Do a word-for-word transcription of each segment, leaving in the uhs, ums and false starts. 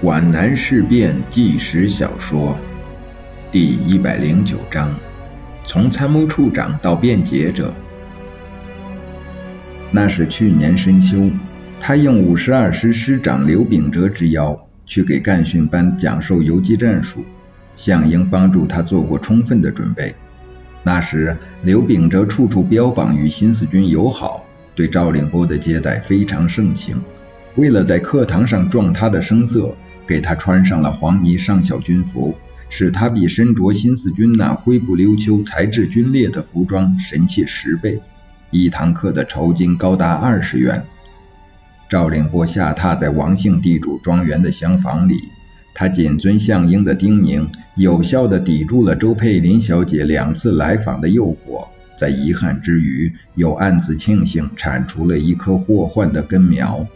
皖南事变纪实小说第一百零九章，从参谋处长到辩解者。那是去年深秋，他应五十二师师长刘秉哲之邀，去给干训班讲授游击战术，项英帮助他做过充分的准备。那时刘秉哲处处标榜与新四军友好，对赵凌波的接待非常盛情，为了在课堂上壮他的声色，给他穿上了黄泥上校军服，使他比身着新四军那灰不溜秋材质皲裂的服装神气十倍，一堂课的酬金高达二十元。赵凌波下榻在王姓地主庄园的厢房里，他谨遵项英的叮咛，有效地抵住了周佩林小姐两次来访的诱惑，在遗憾之余又暗自庆幸铲除了一颗祸患的根苗。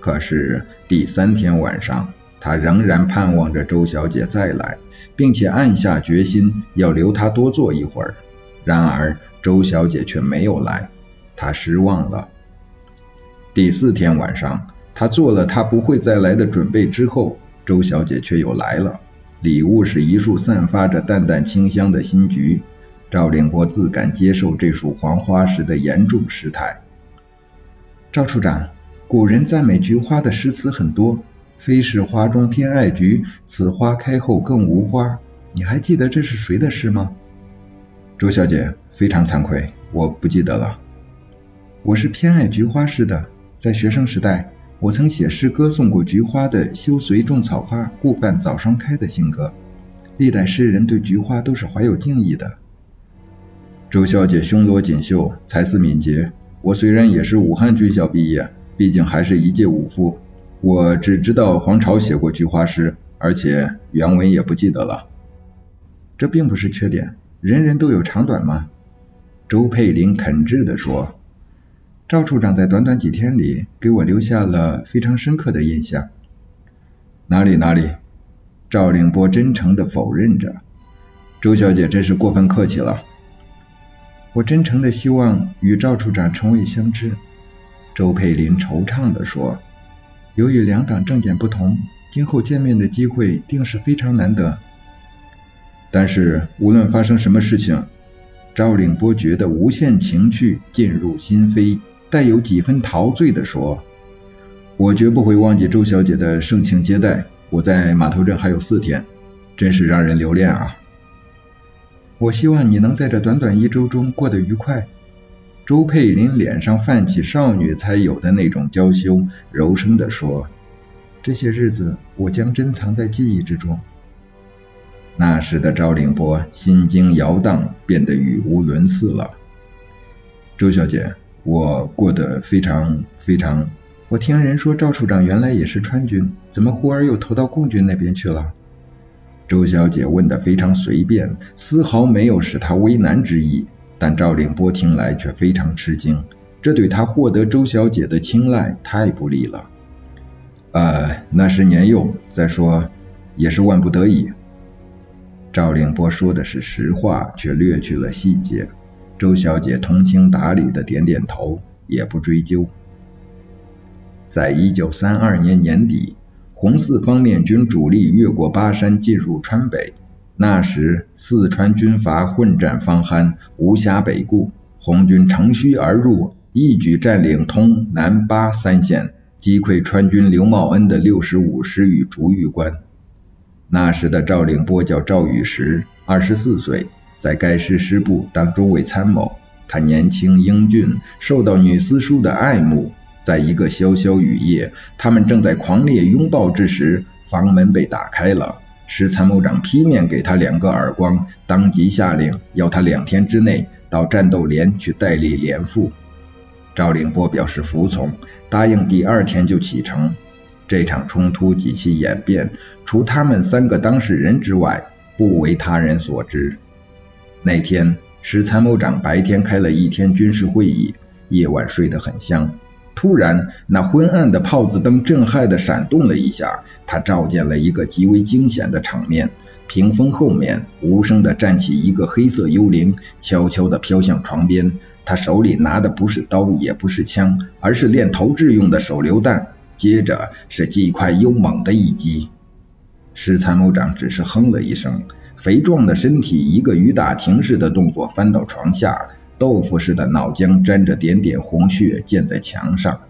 可是第三天晚上，他仍然盼望着周小姐再来，并且暗下决心要留她多坐一会儿。然而周小姐却没有来，他失望了。第四天晚上，他做了她不会再来的准备之后，周小姐却又来了，礼物是一束散发着淡淡清香的新菊。赵凌波自感接受这束黄花时的严重失态。赵处长，古人赞美菊花的诗词很多，非是花中偏爱菊，此花开后更无花。你还记得这是谁的诗吗？周小姐，非常惭愧，我不记得了。我是偏爱菊花诗的，在学生时代，我曾写诗歌颂过菊花的休随种草发，顾盼早双开的新歌。历代诗人对菊花都是怀有敬意的。周小姐胸罗锦绣，才思敏捷。我虽然也是武汉军校毕业，毕竟还是一介武夫，我只知道黄巢写过菊花诗，而且原文也不记得了。这并不是缺点，人人都有长短嘛。周佩林肯挚地说，赵处长在短短几天里给我留下了非常深刻的印象。哪里哪里，赵凌波真诚地否认着。周小姐真是过分客气了。我真诚地希望与赵处长成为相知。周佩林惆怅地说，由于两党政见不同，今后见面的机会定是非常难得。但是无论发生什么事情，赵凌波觉得无限情趣进入心扉，带有几分陶醉地说，我绝不会忘记周小姐的盛情接待，我在码头镇还有四天，真是让人留恋啊。我希望你能在这短短一周中过得愉快。周佩林脸上泛起少女才有的那种娇羞，柔声地说，这些日子我将珍藏在记忆之中。那时的赵凌波心惊摇荡，变得语无伦次了。周小姐，我过得非常非常……我听人说赵处长原来也是川军，怎么忽而又投到共军那边去了？周小姐问得非常随便，丝毫没有使她为难之意。但赵凌波听来却非常吃惊，这对他获得周小姐的青睐太不利了。呃，那时年幼，再说也是万不得已。赵凌波说的是实话，却略去了细节。周小姐通情达理的点点头，也不追究。在一九三二年年底，红四方面军主力越过巴山进入川北。那时四川军阀混战方酣，无暇北顾，红军乘虚而入，一举占领通南巴三县，击溃川军刘茂恩的六十五师与竹峪关。那时的赵凌波叫赵宇时，二十四岁，在该师师部当中尉参谋。他年轻英俊，受到女私塾的爱慕。在一个潇潇雨夜，他们正在狂烈拥抱之时，房门被打开了。师参谋长劈面给他两个耳光，当即下令要他两天之内到战斗连去代理连副。赵凌波表示服从，答应第二天就启程。这场冲突及其演变，除他们三个当事人之外，不为他人所知。那天师参谋长白天开了一天军事会议，夜晚睡得很香。突然那昏暗的炮子灯震撼地闪动了一下，他照见了一个极为惊险的场面。屏风后面无声地站起一个黑色幽灵，悄悄地飘向床边。他手里拿的不是刀也不是枪，而是练投掷用的手榴弹。接着是既快又猛的一击。师参谋长只是哼了一声，肥壮的身体一个于大庭似的动作翻到床下，豆腐似的脑浆沾着点点红血溅在墙上。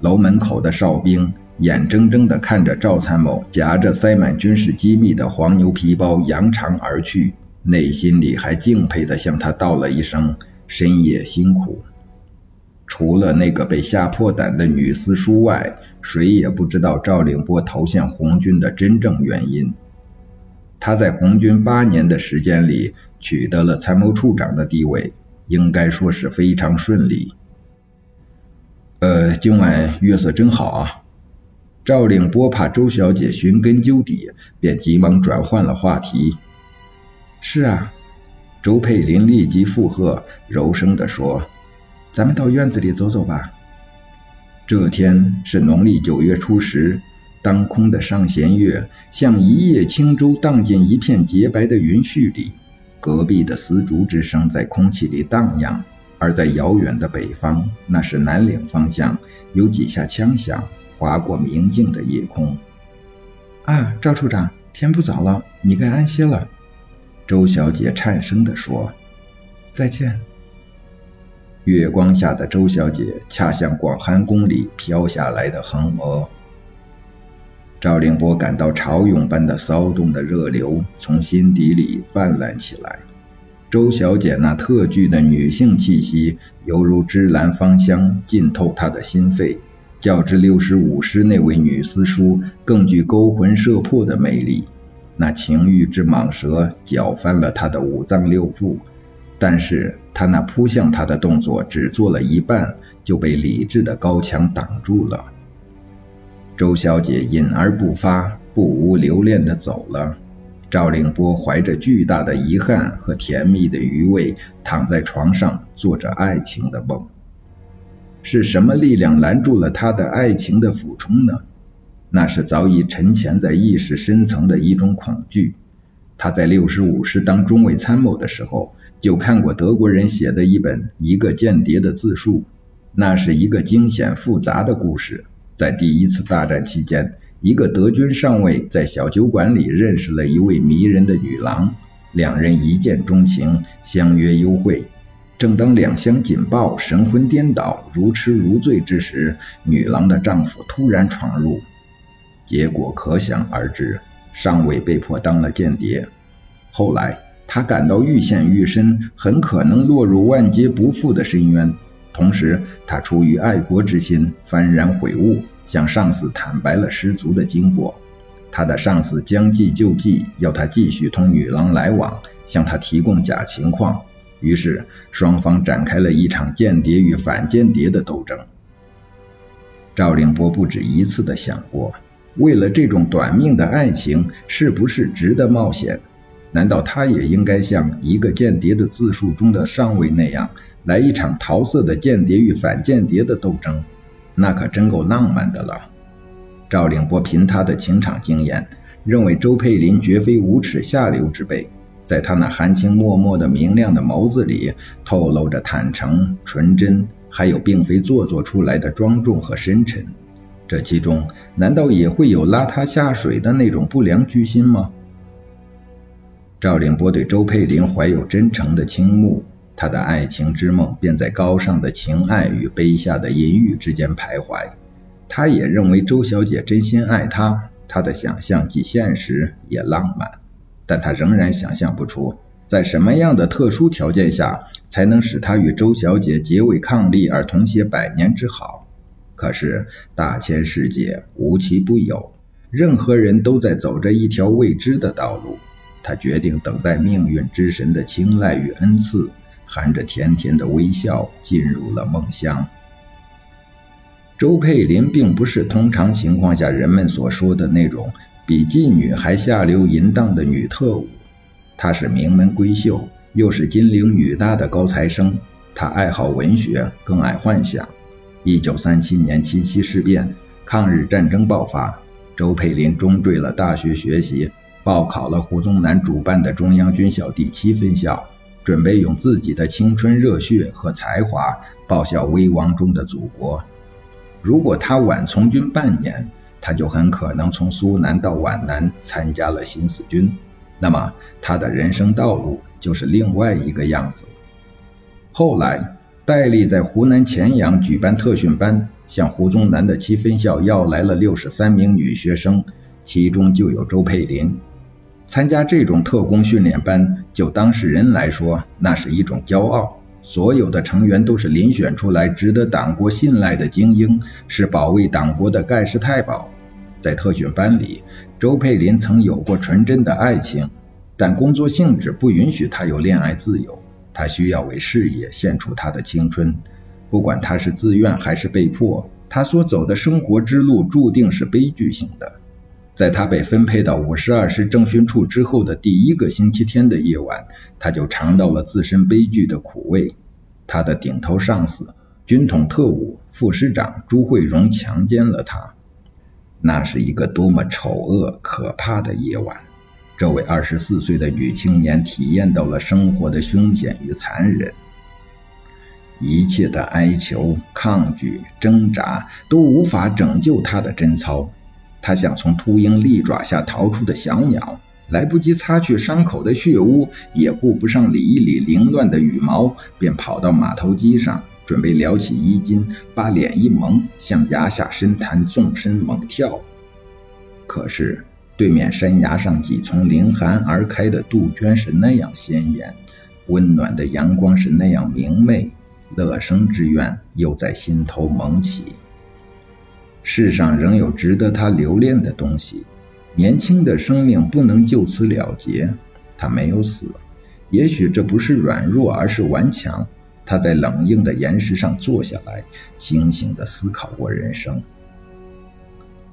楼门口的哨兵眼睁睁地看着赵参谋夹着塞满军事机密的黄牛皮包扬长而去，内心里还敬佩地向他道了一声深夜辛苦。除了那个被吓破胆的女私塾外，谁也不知道赵凌波投向红军的真正原因。他在红军八年的时间里取得了参谋处长的地位，应该说是非常顺利。呃，今晚月色真好啊。赵凌波怕周小姐寻根究底，便急忙转换了话题。是啊，周佩林立即附和，柔声地说，咱们到院子里走走吧。这天是农历九月初十，当空的上弦月像一叶轻舟荡进一片洁白的云絮里，隔壁的丝竹之声在空气里荡漾，而在遥远的北方，那是南岭方向，有几下枪响划过明净的夜空。啊，赵处长，天不早了，你该安歇了。周小姐颤声地说，再见。月光下的周小姐恰像广寒宫里飘下来的横娥。赵凌波感到潮涌般的骚动的热流从心底里泛滥起来，周小姐那特具的女性气息犹如芝兰芳香浸透她的心肺，较之六十五师那位女私塾更具勾魂摄魄的魅力。那情欲之蟒蛇搅翻了她的五脏六腑，但是她那扑向她的动作只做了一半，就被理智的高墙挡住了。周小姐隐而不发，不无留恋地走了。赵凌波怀着巨大的遗憾和甜蜜的余味，躺在床上做着爱情的梦。是什么力量拦住了他的爱情的俯冲呢？那是早已沉潜在意识深层的一种恐惧。他在六十五师当中尉参谋的时候，就看过德国人写的一本《一个间谍的自述》，那是一个惊险复杂的故事。在第一次大战期间，一个德军上尉在小酒馆里认识了一位迷人的女郎，两人一见钟情，相约幽会。正当两相紧抱，神魂颠倒，如痴如醉之时，女郎的丈夫突然闯入，结果可想而知，上尉被迫当了间谍。后来他感到愈陷愈深，很可能落入万劫不复的深渊。同时他出于爱国之心幡然悔悟，向上司坦白了失足的经过。他的上司将计就计，要他继续同女郎来往，向他提供假情况。于是双方展开了一场间谍与反间谍的斗争。赵凌波不止一次地想过，为了这种短命的爱情是不是值得冒险？难道他也应该像一个间谍的自述中的上尉那样，来一场桃色的间谍与反间谍的斗争？那可真够浪漫的了。赵凌波凭他的情场经验，认为周佩林绝非无耻下流之辈，在他那含情脉脉的明亮的眸子里，透露着坦诚、纯真，还有并非做作出来的庄重和深沉。这其中难道也会有拉他下水的那种不良居心吗？赵凌波对周佩林怀有真诚的倾慕，他的爱情之梦便在高尚的情爱与卑下的淫欲之间徘徊。他也认为周小姐真心爱他，他的想象既现实也浪漫，但他仍然想象不出在什么样的特殊条件下才能使他与周小姐结为伉俪而同携百年之好。可是大千世界无奇不有，任何人都在走着一条未知的道路。他决定等待命运之神的青睐与恩赐，含着甜甜的微笑进入了梦乡。周佩林并不是通常情况下人们所说的那种比妓女还下流淫荡的女特务，她是名门闺秀，又是金陵女大的高材生。她爱好文学，更爱幻想。一九三七年七七事变，抗日战争爆发，周佩林中坠了大学学习，报考了胡宗南主办的中央军校第七分校，准备用自己的青春热血和才华报效危亡中的祖国。如果他晚从军半年，他就很可能从苏南到皖南参加了新四军，那么他的人生道路就是另外一个样子。后来戴笠在湖南潜阳举办特训班，向胡宗南的七分校要来了六十三名女学生，其中就有周佩林。参加这种特工训练班，就当事人来说，那是一种骄傲。所有的成员都是遴选出来值得党国信赖的精英，是保卫党国的盖世太保。在特训班里，周佩林曾有过纯真的爱情，但工作性质不允许他有恋爱自由，他需要为事业献出他的青春。不管他是自愿还是被迫，他所走的生活之路注定是悲剧性的。在他被分配到五十二师政训处之后的第一个星期天的夜晚，他就尝到了自身悲剧的苦味。他的顶头上司军统特务副师长朱慧荣强奸了他。那是一个多么丑恶可怕的夜晚，这位二十四岁的女青年体验到了生活的凶险与残忍。一切的哀求、抗拒、挣扎都无法拯救她的贞操。他像从秃鹰利爪下逃出的小鸟，来不及擦去伤口的血污，也顾不上理一理凌乱的羽毛，便跑到码头机上，准备撩起衣襟，把脸一蒙，向崖下深潭纵身猛跳。可是对面山崖上几丛凌寒而开的杜鹃是那样鲜艳，温暖的阳光是那样明媚，乐生之愿又在心头萌起。世上仍有值得他留恋的东西，年轻的生命不能就此了结。他没有死，也许这不是软弱，而是顽强。他在冷硬的岩石上坐下来，清醒地思考过人生。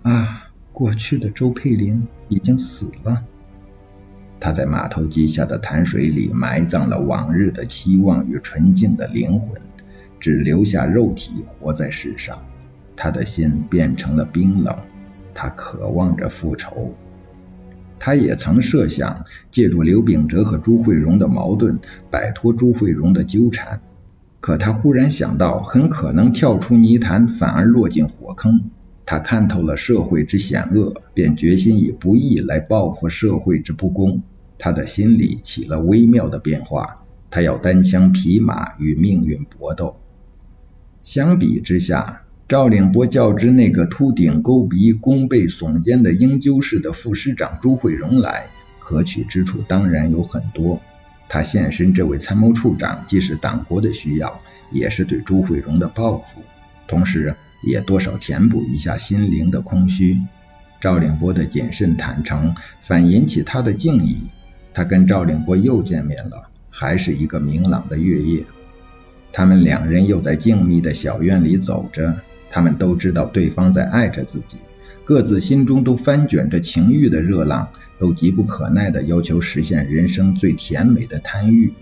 啊，过去的周佩林已经死了。他在码头机下的潭水里埋葬了往日的期望与纯净的灵魂，只留下肉体活在世上。他的心变成了冰冷，他渴望着复仇。他也曾设想借助刘秉哲和朱慧荣的矛盾摆脱朱慧荣的纠缠，可他忽然想到很可能跳出泥潭反而落进火坑。他看透了社会之险恶，便决心以不义来报复社会之不公。他的心里起了微妙的变化，他要单枪匹马与命运搏斗。相比之下，赵岭波较之那个秃顶勾鼻、弓背耸肩的英纠市的副师长朱慧荣来，可取之处当然有很多。他现身这位参谋处长，既是党国的需要，也是对朱慧荣的报复，同时也多少填补一下心灵的空虚。赵岭波的谨慎坦诚反引起他的敬意。他跟赵岭波又见面了，还是一个明朗的月夜。他们两人又在静谧的小院里走着，他们都知道对方在爱着自己，各自心中都翻卷着情欲的热浪，都急不可耐地要求实现人生最甜美的贪欲。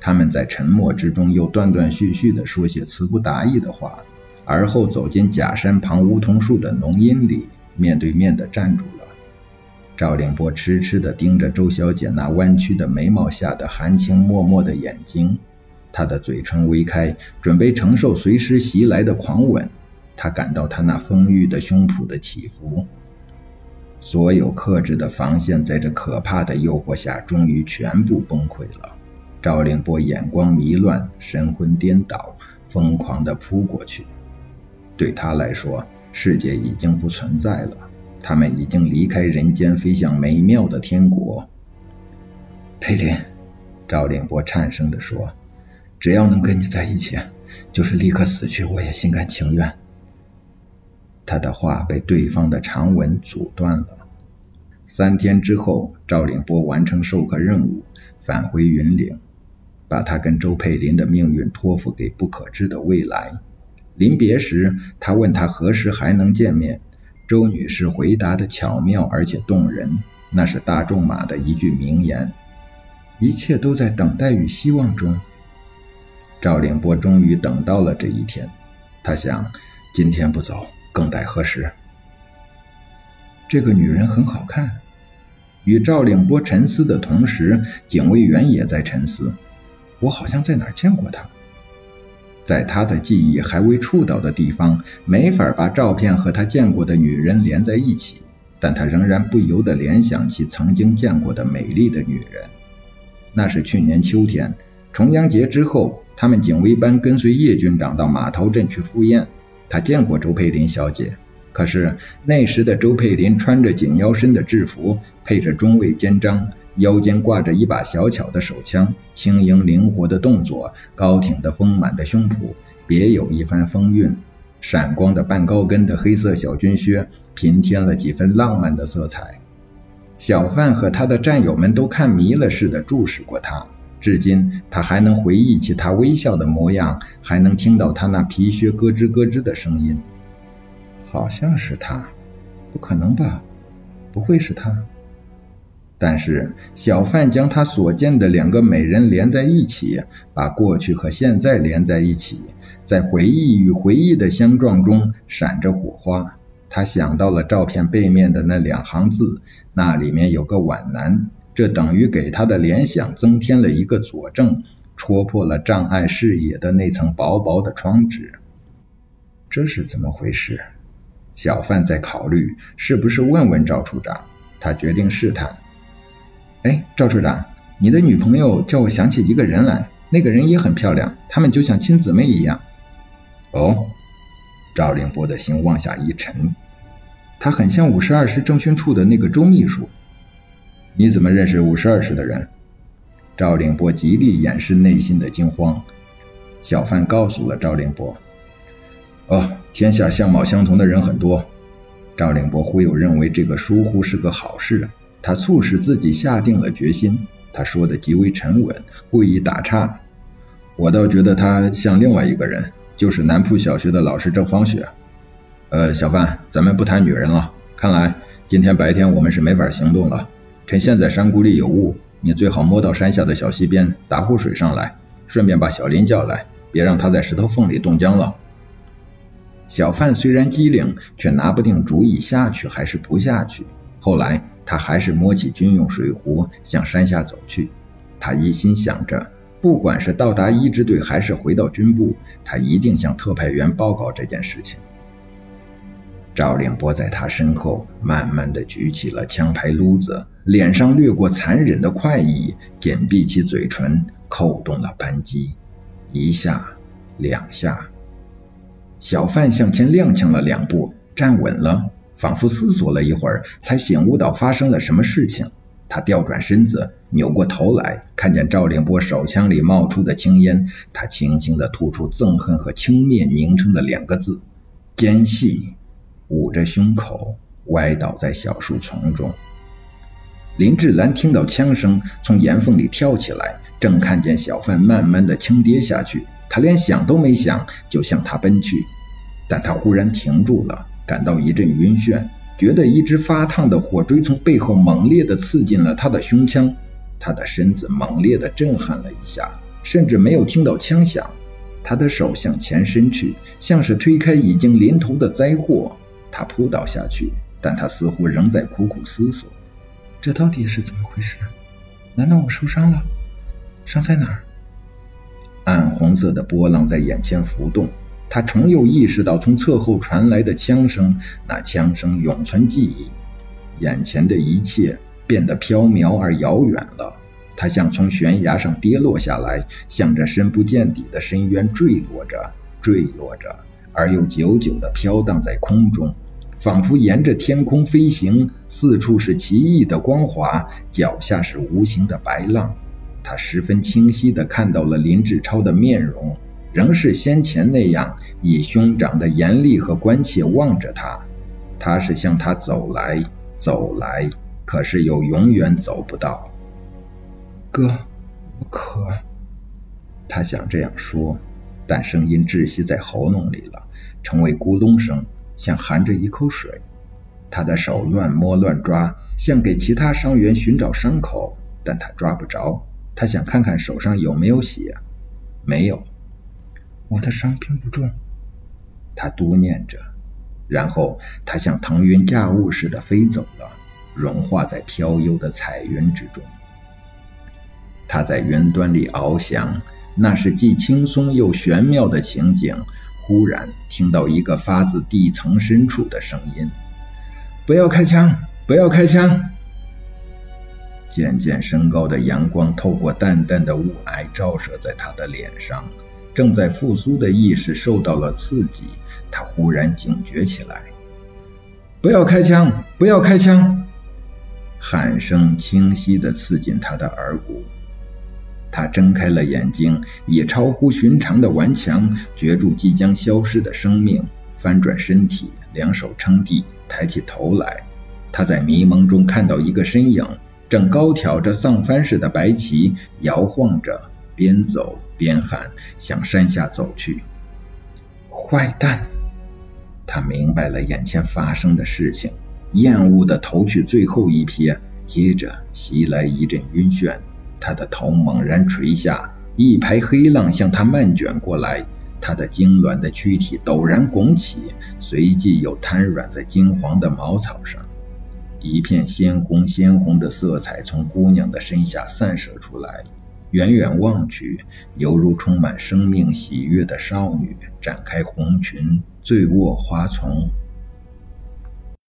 他们在沉默之中又断断续续地说些词不达意的话，而后走进假山旁梧桐树的浓荫里，面对面地站住了。赵凌波痴痴地盯着周小姐那弯曲的眉毛下的含情脉脉的眼睛，他的嘴唇微开，准备承受随时袭来的狂吻。他感到他那丰腴的胸脯的起伏，所有克制的防线在这可怕的诱惑下终于全部崩溃了。赵凌波眼光迷乱，神魂颠倒，疯狂地扑过去。对他来说，世界已经不存在了，他们已经离开人间，飞向美妙的天国。佩林，赵凌波颤声地说，只要能跟你在一起，就是立刻死去我也心甘情愿。他的话被对方的长吻阻断了。三天之后，赵凌波完成授课任务，返回云岭，把他跟周佩林的命运托付给不可知的未来。临别时，他问他何时还能见面，周女士回答的巧妙而且动人，那是大仲马的一句名言，一切都在等待与希望中。赵凌波终于等到了这一天，他想，今天不走，更待何时？这个女人很好看。与赵凌波沉思的同时，警卫员也在沉思，我好像在哪儿见过她。在他的记忆还未触到的地方，没法把照片和他见过的女人连在一起，但他仍然不由得联想起曾经见过的美丽的女人。那是去年秋天，重阳节之后，他们警卫班跟随叶军长到马头镇去赴宴。他见过周佩林小姐，可是那时的周佩林穿着紧腰身的制服，配着中尉肩章，腰间挂着一把小巧的手枪，轻盈灵活的动作，高挺的丰满的胸脯，别有一番风韵。闪光的半高跟的黑色小军靴平添了几分浪漫的色彩。小范和他的战友们都看迷了似的注视过他，至今他还能回忆起他微笑的模样，还能听到他那皮靴咯吱咯吱的声音。好像是他，不可能吧，不会是他。但是小范将他所见的两个美人连在一起，把过去和现在连在一起，在回忆与回忆的相撞中闪着火花。他想到了照片背面的那两行字，那里面有个皖南，这等于给他的联想增添了一个佐证，戳破了障碍视野的那层薄薄的窗纸。这是怎么回事？小范在考虑是不是问问赵处长。他决定试探。哎，赵处长，你的女朋友叫我想起一个人来，那个人也很漂亮，他们就像亲姊妹一样。哦，赵凌波的心往下一沉。他很像五十二师政训处的那个周秘书。你怎么认识五十二师的人？赵凌波极力掩饰内心的惊慌。小范告诉了赵凌波。哦，天下相貌相同的人很多。赵凌波忽悠认为这个疏忽是个好事，他促使自己下定了决心。他说的极为沉稳，故意打岔。我倒觉得他像另外一个人，就是南浦小学的老师郑芳雪。呃，小范，咱们不谈女人了，看来今天白天我们是没法行动了。趁现在山谷里有雾，你最好摸到山下的小溪边打壶水上来，顺便把小林叫来，别让他在石头缝里冻僵了。小范虽然机灵，却拿不定主意下去还是不下去。后来他还是摸起军用水壶向山下走去。他一心想着，不管是到达一支队还是回到军部，他一定向特派员报告这件事情。赵凌波在他身后慢慢地举起了枪牌撸子，脸上掠过残忍的快意，紧闭起嘴唇，扣动了扳机，一下两下。小范向前踉跄了两步，站稳了，仿佛思索了一会儿，才醒悟到发生了什么事情。他调转身子，扭过头来，看见赵凌波手枪里冒出的青烟，他轻轻地吐出憎恨和轻蔑凝成的两个字，奸细，捂着胸口，歪倒在小树丛中。林志兰听到枪声，从岩缝里跳起来，正看见小范慢慢的倾跌下去，他连想都没想，就向他奔去。但他忽然停住了，感到一阵晕眩，觉得一只发烫的火锥从背后猛烈地刺进了他的胸腔，他的身子猛烈地震撼了一下，甚至没有听到枪响。他的手向前伸去，像是推开已经临头的灾祸。他扑倒下去，但他似乎仍在苦苦思索，这到底是怎么回事？难道我受伤了？伤在哪儿？暗红色的波浪在眼前浮动，他重又意识到从侧后传来的枪声，那枪声永存记忆。眼前的一切变得缥缈而遥远了，他像从悬崖上跌落下来，向着深不见底的深渊坠落着，坠落着，而又久久地飘荡在空中，仿佛沿着天空飞行，四处是奇异的光华，脚下是无形的白浪。他十分清晰地看到了林志超的面容，仍是先前那样，以兄长的严厉和关切望着他。他是向他走来，走来，可是又永远走不到。哥，我渴。他想这样说，但声音窒息在喉咙里了，成为咕咚声，像含着一口水。他的手乱摸乱抓，像给其他伤员寻找伤口，但他抓不着。他想看看手上有没有血，没有。我的伤并不重，他嘟囔着，然后他像腾云驾雾似的飞走了，融化在飘悠的彩云之中。他在云端里翱翔，那是既轻松又玄妙的情景，忽然听到一个发自地层深处的声音：不要开枪，不要开枪。渐渐升高的阳光透过淡淡的雾霭照射在他的脸上，正在复苏的意识受到了刺激，他忽然警觉起来：不要开枪，不要开枪。喊声清晰地刺进他的耳骨，他睁开了眼睛，以超乎寻常的顽强攫住即将消失的生命，翻转身体，两手撑地，抬起头来。他在迷蒙中看到一个身影正高挑着丧帆式的白旗，摇晃着，边走边喊，向山下走去。坏蛋！他明白了眼前发生的事情，厌恶地投去最后一瞥，接着袭来一阵晕眩，他的头猛然垂下，一排黑浪向他漫卷过来，他的痉挛的躯体陡然拱起，随即又瘫软在金黄的茅草上。一片鲜红鲜红的色彩从姑娘的身下散射出来，远远望去，犹如充满生命喜悦的少女展开红裙，醉卧花丛，